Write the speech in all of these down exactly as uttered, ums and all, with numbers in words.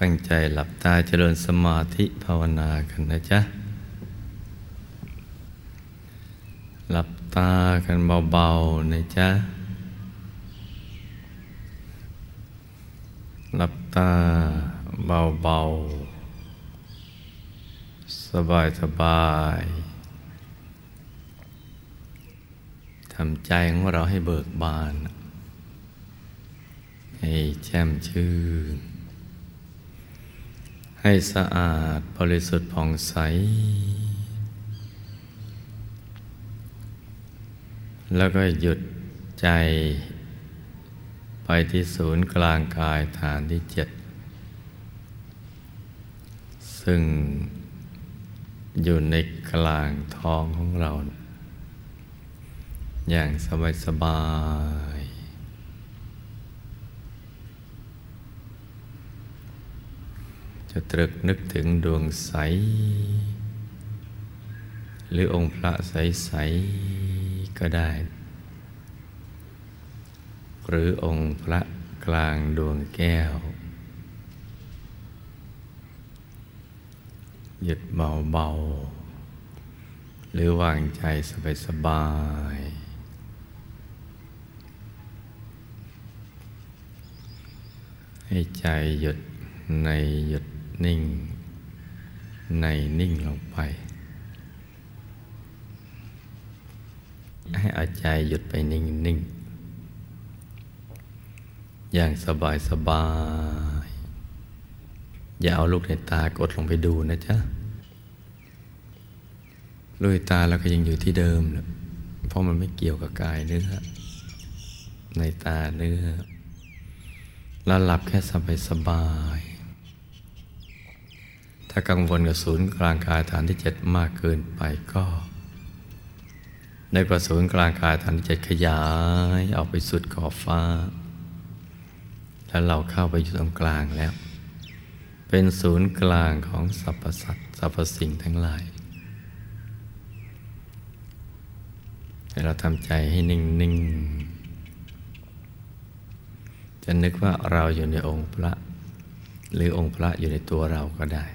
ตั้งใจหลับตาเจริญสมาธิภาวนากันนะจ๊ะหลับตากันเบาๆนะจ๊ะหลับตาเบาๆสบายๆทำใจของเราให้เบิกบานให้แช่มชื่นให้สะอาดบริสุทธิ์ผ่องใสแล้วก็หยุดใจไปที่ศูนย์กลางกายฐานที่เจ็ดซึ่งอยู่ในกลางท้องของเราอย่างสบายสบายจะตรึกนึกถึงดวงใสหรือองค์พระใสๆก็ได้หรือองค์พระกลางดวงแก้วหยุดเบาๆหรือวางใจสบายๆให้ใจหยุดในหยุดนิ่งในนิ่งลงไปให้อาใจหยุดไปนิ่งนิ่งอย่างสบายสบายอย่าเอาลูกในตากดลงไปดูนะจ๊ะลูกในตาเราก็ยังอยู่ที่เดิมเลยเพราะมันไม่เกี่ยวกับกายเนื้อในตาเนื้อเราหลับแค่สบายสบายถ้ากังวลกับศูนย์กลางกายฐานที่เจ็ดมากเกินไปก็ในกระศูนย์กลางกายฐานที่เจ็ดขยายออกไปสุดขอบฟ้าแล้วเราเข้าไปอยู่ตรงกลางแล้วเป็นศูนย์กลางของสรรพสัตว์สรรพสิ่งทั้งหลายให้เราทำใจให้นิ่งๆจะนึกว่าเราอยู่ในองค์พระหรือองค์พระอยู่ในตัวเราก็ได้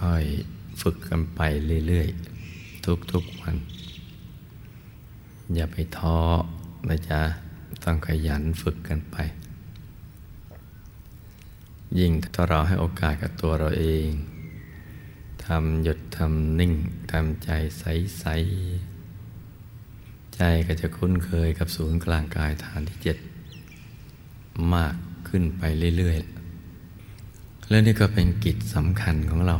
ค่อยๆฝึกกันไปเรื่อยๆทุกๆวันอย่าไปท้อนะจ๊ะต้องขยันฝึกกันไปยิ่งถ้าเราให้โอกาสกับตัวเราเองทำหยุดทำนิ่งทำใจใสๆใจก็จะคุ้นเคยกับศูนย์กลางกายฐานที่เจ็ดมากขึ้นไปเรื่อยๆและนี่ก็เป็นกิจสำคัญของเรา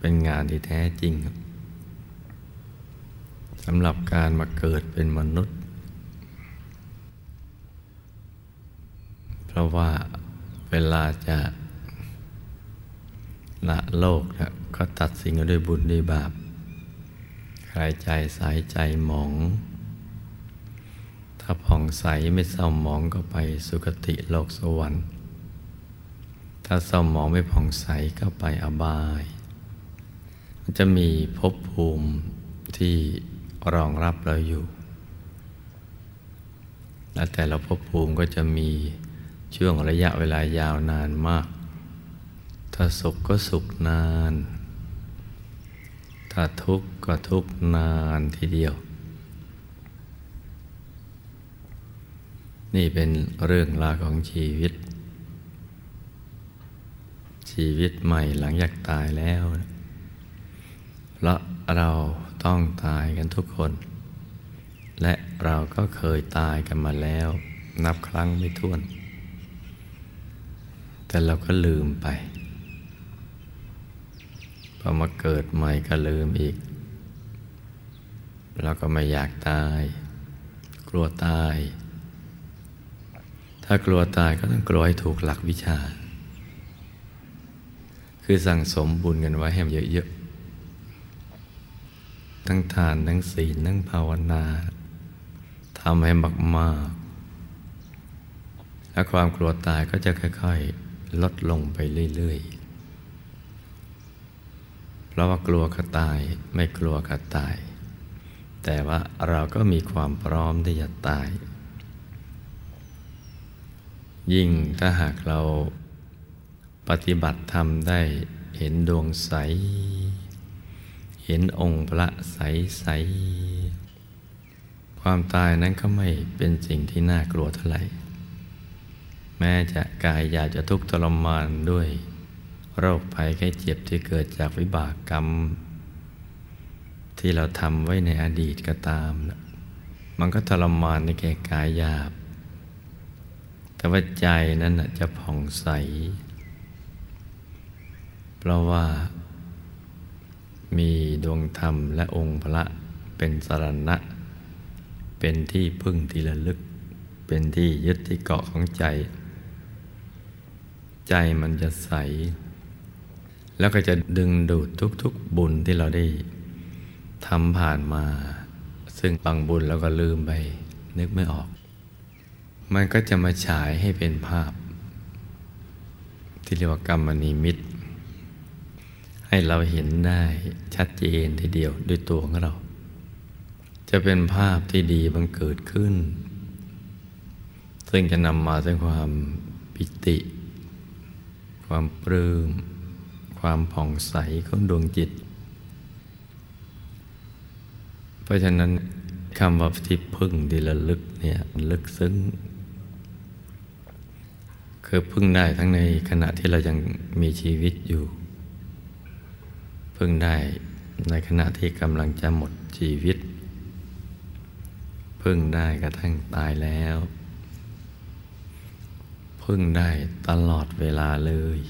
เป็นงานที่แท้จริงสำหรับการมาเกิดเป็นมนุษย์เพราะว่าเวลาจะละโลกนะก็ตัดสินกันด้วยบุญด้วยบาปใครใจใสใจหมองถ้าผ่องใสไม่เศร้าหมองก็ไปสุคติโลกสวรรค์ถ้าเศร้าหมองไม่ผ่องใสก็ไปอบายมันจะมีภพภูมิที่รองรับเราอยู่และแต่ละภพภูมิก็จะมีช่วงระยะเวลายาวนานมากถ้าสุขก็สุขนานถ้าทุกข์ก็ทุกข์นานทีเดียวนี่เป็นเรื่องราวของชีวิตชีวิตใหม่หลังจากตายแล้วเพราะเราต้องตายกันทุกคนและเราก็เคยตายกันมาแล้วนับครั้งไม่ถ้วนแต่เราก็ลืมไปพอมาเกิดใหม่ก็ลืมอีกเราก็ไม่อยากตายกลัวตายถ้ากลัวตายก็ต้องกลัวให้ถูกหลักวิชาคือสั่งสมบุญกันไว้ให้เยอะๆทั้งทานทั้งศีลทั้งภาวนาทำให้มากๆและความกลัวตายก็จะค่อยๆลดลงไปเรื่อยๆเพราะว่ากลัวก็ตายไม่กลัวก็ตายแต่ว่าเราก็มีความพร้อมที่จะตาย ยิ่งถ้าหากเราปฏิบัติธรรมได้เห็นดวงใสเห็นองค์พระใสใสความตายนั้นก็ไม่เป็นสิ่งที่น่ากลัวเท่าไหร่แม้จะกายอยากจะทุกข์ทรมานด้วยโรคภัยไข้เจ็บที่เกิดจากวิบากกรรมที่เราทำไว้ในอดีตก็ตามนะมันก็ทรมานในแก่กายหยาบแต่ว่าใจนั้นนะจะผ่องใสเพราะว่ามีดวงธรรมและองค์พระเป็นสรณะเป็นที่พึ่งที่ระลึกเป็นที่ยึดที่เกาะของใจใจมันจะใสแล้วก็จะดึงดูดทุกๆบุญที่เราได้ทำผ่านมาซึ่งบางบุญแล้วก็ลืมไปนึกไม่ออกมันก็จะมาฉายให้เป็นภาพที่เรียกว่ากรรมนิมิตให้เราเห็นได้ชัดเจนทีเดียวด้วยตัวของเราจะเป็นภาพที่ดีบังเกิดขึ้นซึ่งจะนำมาซึ่งความปิติความปลื้มความผ่องใสของดวงจิตเพราะฉะนั้นคำว่าที่พึ่งที่ระลึกเนี่ยลึกซึ้งคือพึ่งได้ทั้งในขณะที่เรายังมีชีวิตอยู่พึ่งได้ในขณะที่กำลังจะหมดชีวิตพึ่งได้กระทั่งตายแล้วพึ่งได้ตลอดเวลาเลย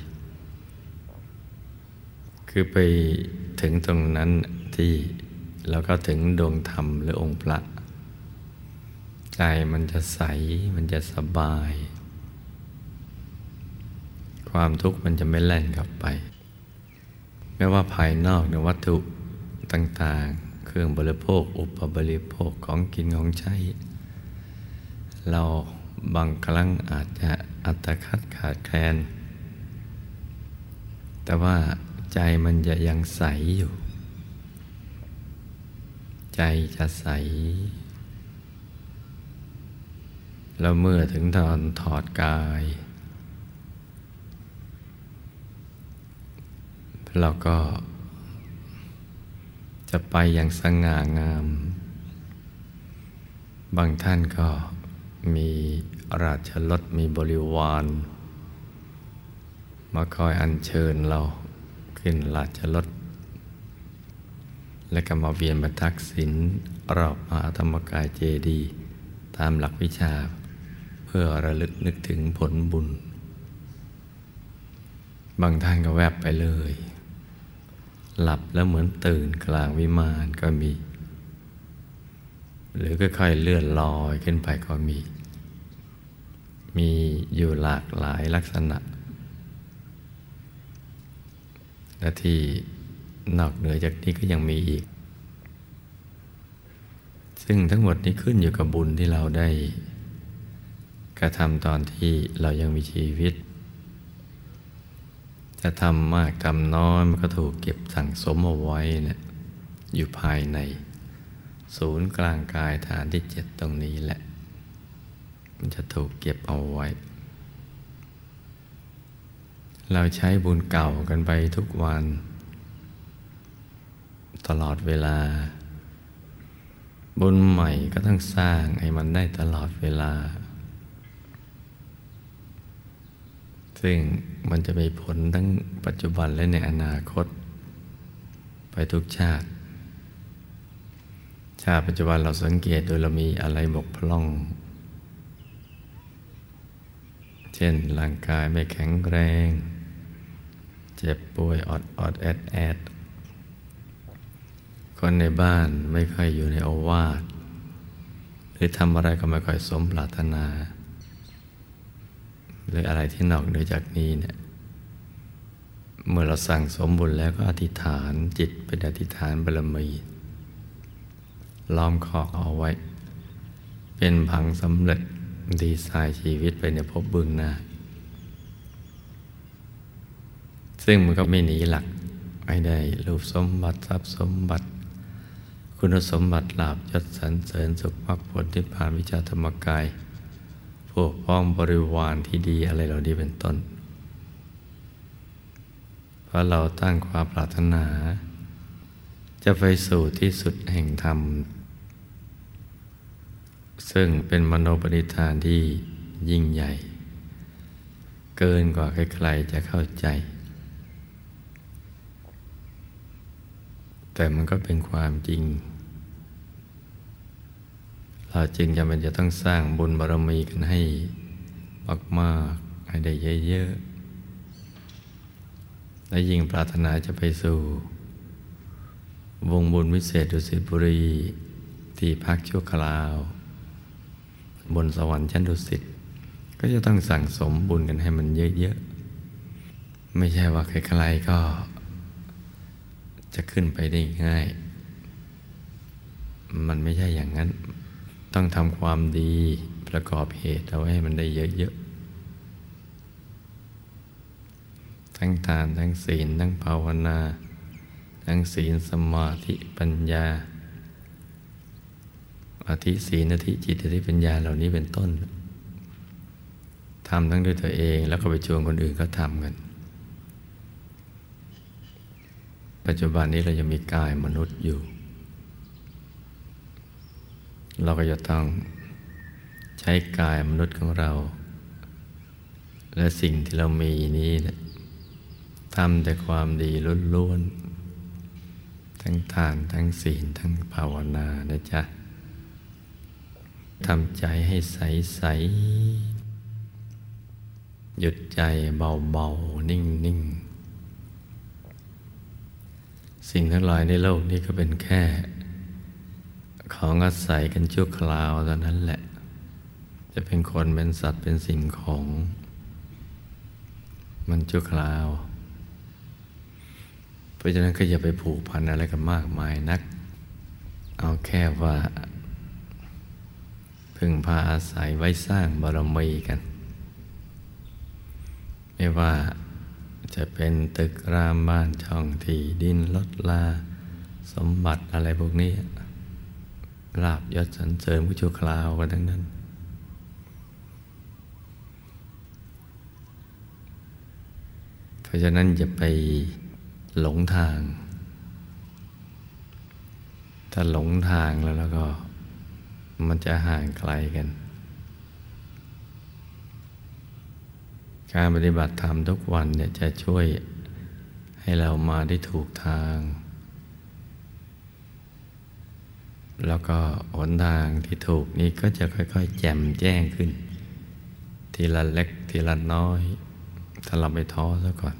คือไปถึงตรงนั้นที่แล้วก็ถึงดวงธรรมหรือองค์พระใจมันจะใสมันจะสบายความทุกข์มันจะไม่แล่นกลับไปแม้ว่าภายนอกในวัตถุต่างๆเครื่องบริโภคอุปบริโภคของกินของใช้เราบางครั้งอาจจะอัตคัดขาดแคลนแต่ว่าใจมันจะยังใสอยู่ใจจะใสแล้วเมื่อถึงตอนถอดกายเราก็จะไปอย่างสง่างามบางท่านก็มีราชรถมีบริวารมาคอยอัญเชิญเราขึ้นราชรถและก็มาเวียนมาทักษิณรอบมหาธรรมกายเจดีย์ตามหลักวิชาเพื่อระลึกนึกถึงผลบุญบางท่านก็แวบไปเลยหลับแล้วเหมือนตื่นกลางวิมานก็มีหรือก็ค่อยเลื่อนลอยขึ้นไปก็มีมีอยู่หลากหลายลักษณะและที่นอกเหนือจากนี้ก็ยังมีอีกซึ่งทั้งหมดนี้ขึ้นอยู่กับบุญที่เราได้กระทำตอนที่เรายังมีชีวิตจะทำมากทำน้อยมันก็ถูกเก็บสั่งสมเอาไว้นะอยู่ภายในศูนย์กลางกายฐานที่เจ็ดตรงนี้แหละมันจะถูกเก็บเอาไว้เราใช้บุญเก่ากันไปทุกวันตลอดเวลาบุญใหม่ก็ต้องสร้างให้มันได้ตลอดเวลาซึ่งมันจะมีผลทั้งปัจจุบันและในอนาคตไปทุกชาติชาติปัจจุบันเราสังเกตโดยเรามีอะไรบกพร่องเช่นร่างกายไม่แข็งแรงเจ็บป่วยอดอดแอดแอดคนในบ้านไม่ค่อยอยู่ในโอวาทหรือทำอะไรก็ไม่ค่อยสมปรารถนาหรืออะไรที่นอกเหนือจากนี้เนี่ยเมื่อเราสั่งสมบุญแล้วก็อธิษฐานจิตเป็นอธิษฐานบารมีล้อมขอบเอาไว้เป็นผังสำเร็จดีไซน์ชีวิตไปในภพเบื้องหน้าซึ่งมันก็ไม่หนีหลักไม่ได้รูปสมบัติทรัพย์สมบัติคุณสมบัติลาภยศสรรเสริญสุขมรรคผลนิพพานวิชาธรรมกายผ วกพ้องบริวารที่ดีอะไรเหล่านี้เป็นต้นเพราะเราตั้งความปรารถนาจะไปสู่ที่สุดแห่งธรรมซึ่งเป็นมโนปณิธานที่ยิ่งใหญ่เกินกว่าใครๆจะเข้าใจแต่มันก็เป็นความจริงเราจึงจำเป็นจะต้องสร้างบุญบารมีกันให้มากๆให้ได้เยอะๆและยิ่งปรารถนาจะไปสู่วงบุญวิเศษดุสิตบุรีที่พักชั่วคราวบนสวรรค์ชั้นดุสิตก็จะต้องสั่งสมบุญกันให้มันเยอะๆไม่ใช่ว่าใครๆก็จะขึ้นไปได้ง่ายมันไม่ใช่อย่างนั้นต้องทำความดีประกอบเหตุเอาไว้ให้มันได้เยอะๆทั้งทานทั้งศีลทั้งภาวนาทั้งศีลสมาธิปัญญาอธิศีลอธิจิตอธิปัญญาเหล่านี้เป็นต้นทำทั้งด้วยตัวเองแล้วก็ไปชวนคนอื่นก็ทำกันปัจจุบันนี้เราจะมีกายมนุษย์อยู่เราก็จะต้องใช้กายมนุษย์ของเราและสิ่งที่เรามีนี้นะทำแต่ความดีล้วนๆทั้งทานทั้งศีลทั้งภาวนานะจ๊ะทำใจให้ใสๆหยุดใจเบาๆนิ่งๆสิ่งทั้งหลายในโลกนี้ก็เป็นแค่ของอาศัยกันชั่วคราวเท่านั้นแหละจะเป็นคนเป็นสัตว์เป็นสิ่งของมันชั่วคราวเพราะฉะนั้นก็อย่าไปผูกพันอะไรกันมากมายนักเอาแค่ว่าพึ่งพาอาศัยไว้สร้างบารมีกันไม่ว่าจะเป็นตึกรามบ้านช่องที่ดินรถลาสมบัติอะไรพวกนี้ลาภยศสรรเสริญผู้ชั่วคราวกันทั้งนั้นเพราะฉะนั้นอย่าไปหลงทางถ้าหลงทางแล้วแล้วก็มันจะห่างไกลกันการปฏิบัติธรรมทุกวันเนี่ยจะช่วยให้เรามาได้ถูกทางแล้วก็หนทางที่ถูกนี้ก็จะค่อยๆแจ่มแจ้งขึ้นทีละเล็กทีละน้อยถ้าเราไม่ท้อซะก่อน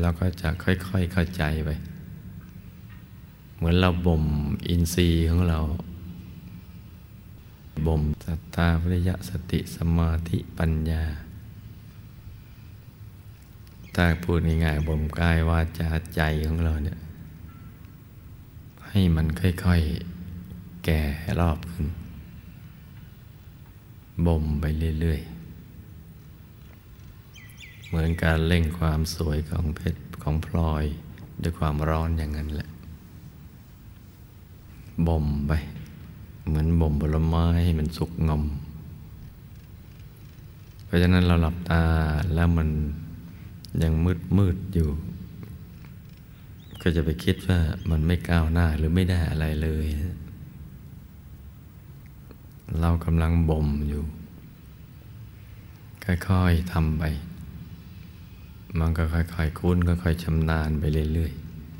แล้วก็จะค่อยๆเข้าใจไปเหมือนเราบ่มอินทรีย์ของเราบ่มศรัทธาวิริยะสติสมาธิปัญญาถ้าพูดง่ายๆบ่มกายวาจาใจของเราเนี่ยให้มันค่อยๆแก่รอบขึ้นบ่มไปเรื่อยๆเหมือนการเล่งความสวยของเพชรของพลอยด้วยความร้อนอย่างนั้นแหละบ่มไปเหมือนบ่มผลไม้ให้มันสุกงอมเพราะฉะนั้นเราหลับตาแล้วมันยังมืดมืดอยู่ก็จะไปคิดว่ามันไม่ก้าวหน้าหรือไม่ได้อะไรเลยเรากำลังบ่มอยู่ค่อยๆทำไปมันก็ค่อยๆคุ้นค่อยๆชำนาญไปเรื่อย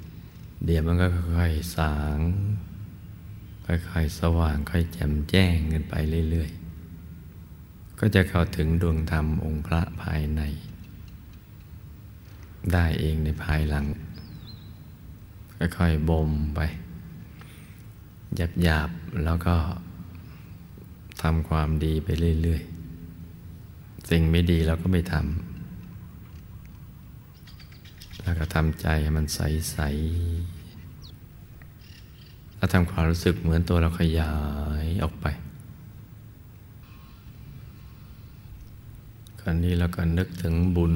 ๆเดี๋ยวมันก็ค่อยๆสางค่อยๆสว่างค่อยแจ่มแจ้งกันไปเรื่อยๆก็จะเข้าถึงดวงธรรมองค์พระภายในได้เองในภายหลังค่อยๆบ่มไปหยาบๆแล้วก็ทำความดีไปเรื่อยๆสิ่งไม่ดีเราก็ไม่ทำแล้วก็ทำใจให้มันใสๆแล้วทำความรู้สึกเหมือนตัวเราขยายออกไปคราวนี้เราก็นึกถึงบุญ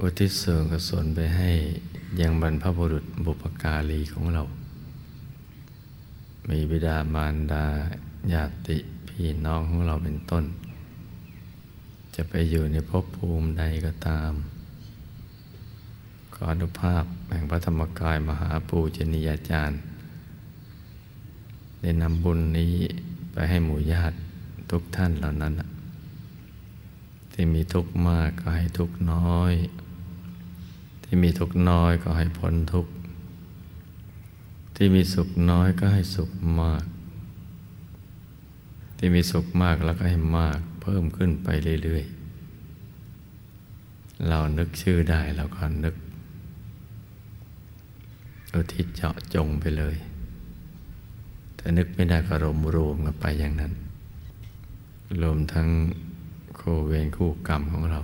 อุทิศส่วนกุศลไปให้ยังบรรพบุรุษบุพการีของเรา มีบิดามารดาญาติพี่น้องของเราเป็นต้นจะไปอยู่ในภพภูมิใดก็ตามขออนุภาพแห่งพระธรรมกายมหาปูชนียาจารย์ได้นำบุญนี้ไปให้หมู่ญาติทุกท่านเหล่านั้นที่มีทุกข์มากก็ให้ทุกข์น้อยที่มีทุกข์น้อยก็ให้พ้นทุกข์ที่มีสุขน้อยก็ให้สุขมากที่มีสุขมากแล้วก็ให้มากเพิ่มขึ้นไปเรื่อยๆเรานึกชื่อได้เราก็นึกอุทิศเจาะจงไปเลยแต่นึกไม่ได้ก็รวมรวมกันไปอย่างนั้นรวมทั้งคู่เวรคู่กรรมของเรา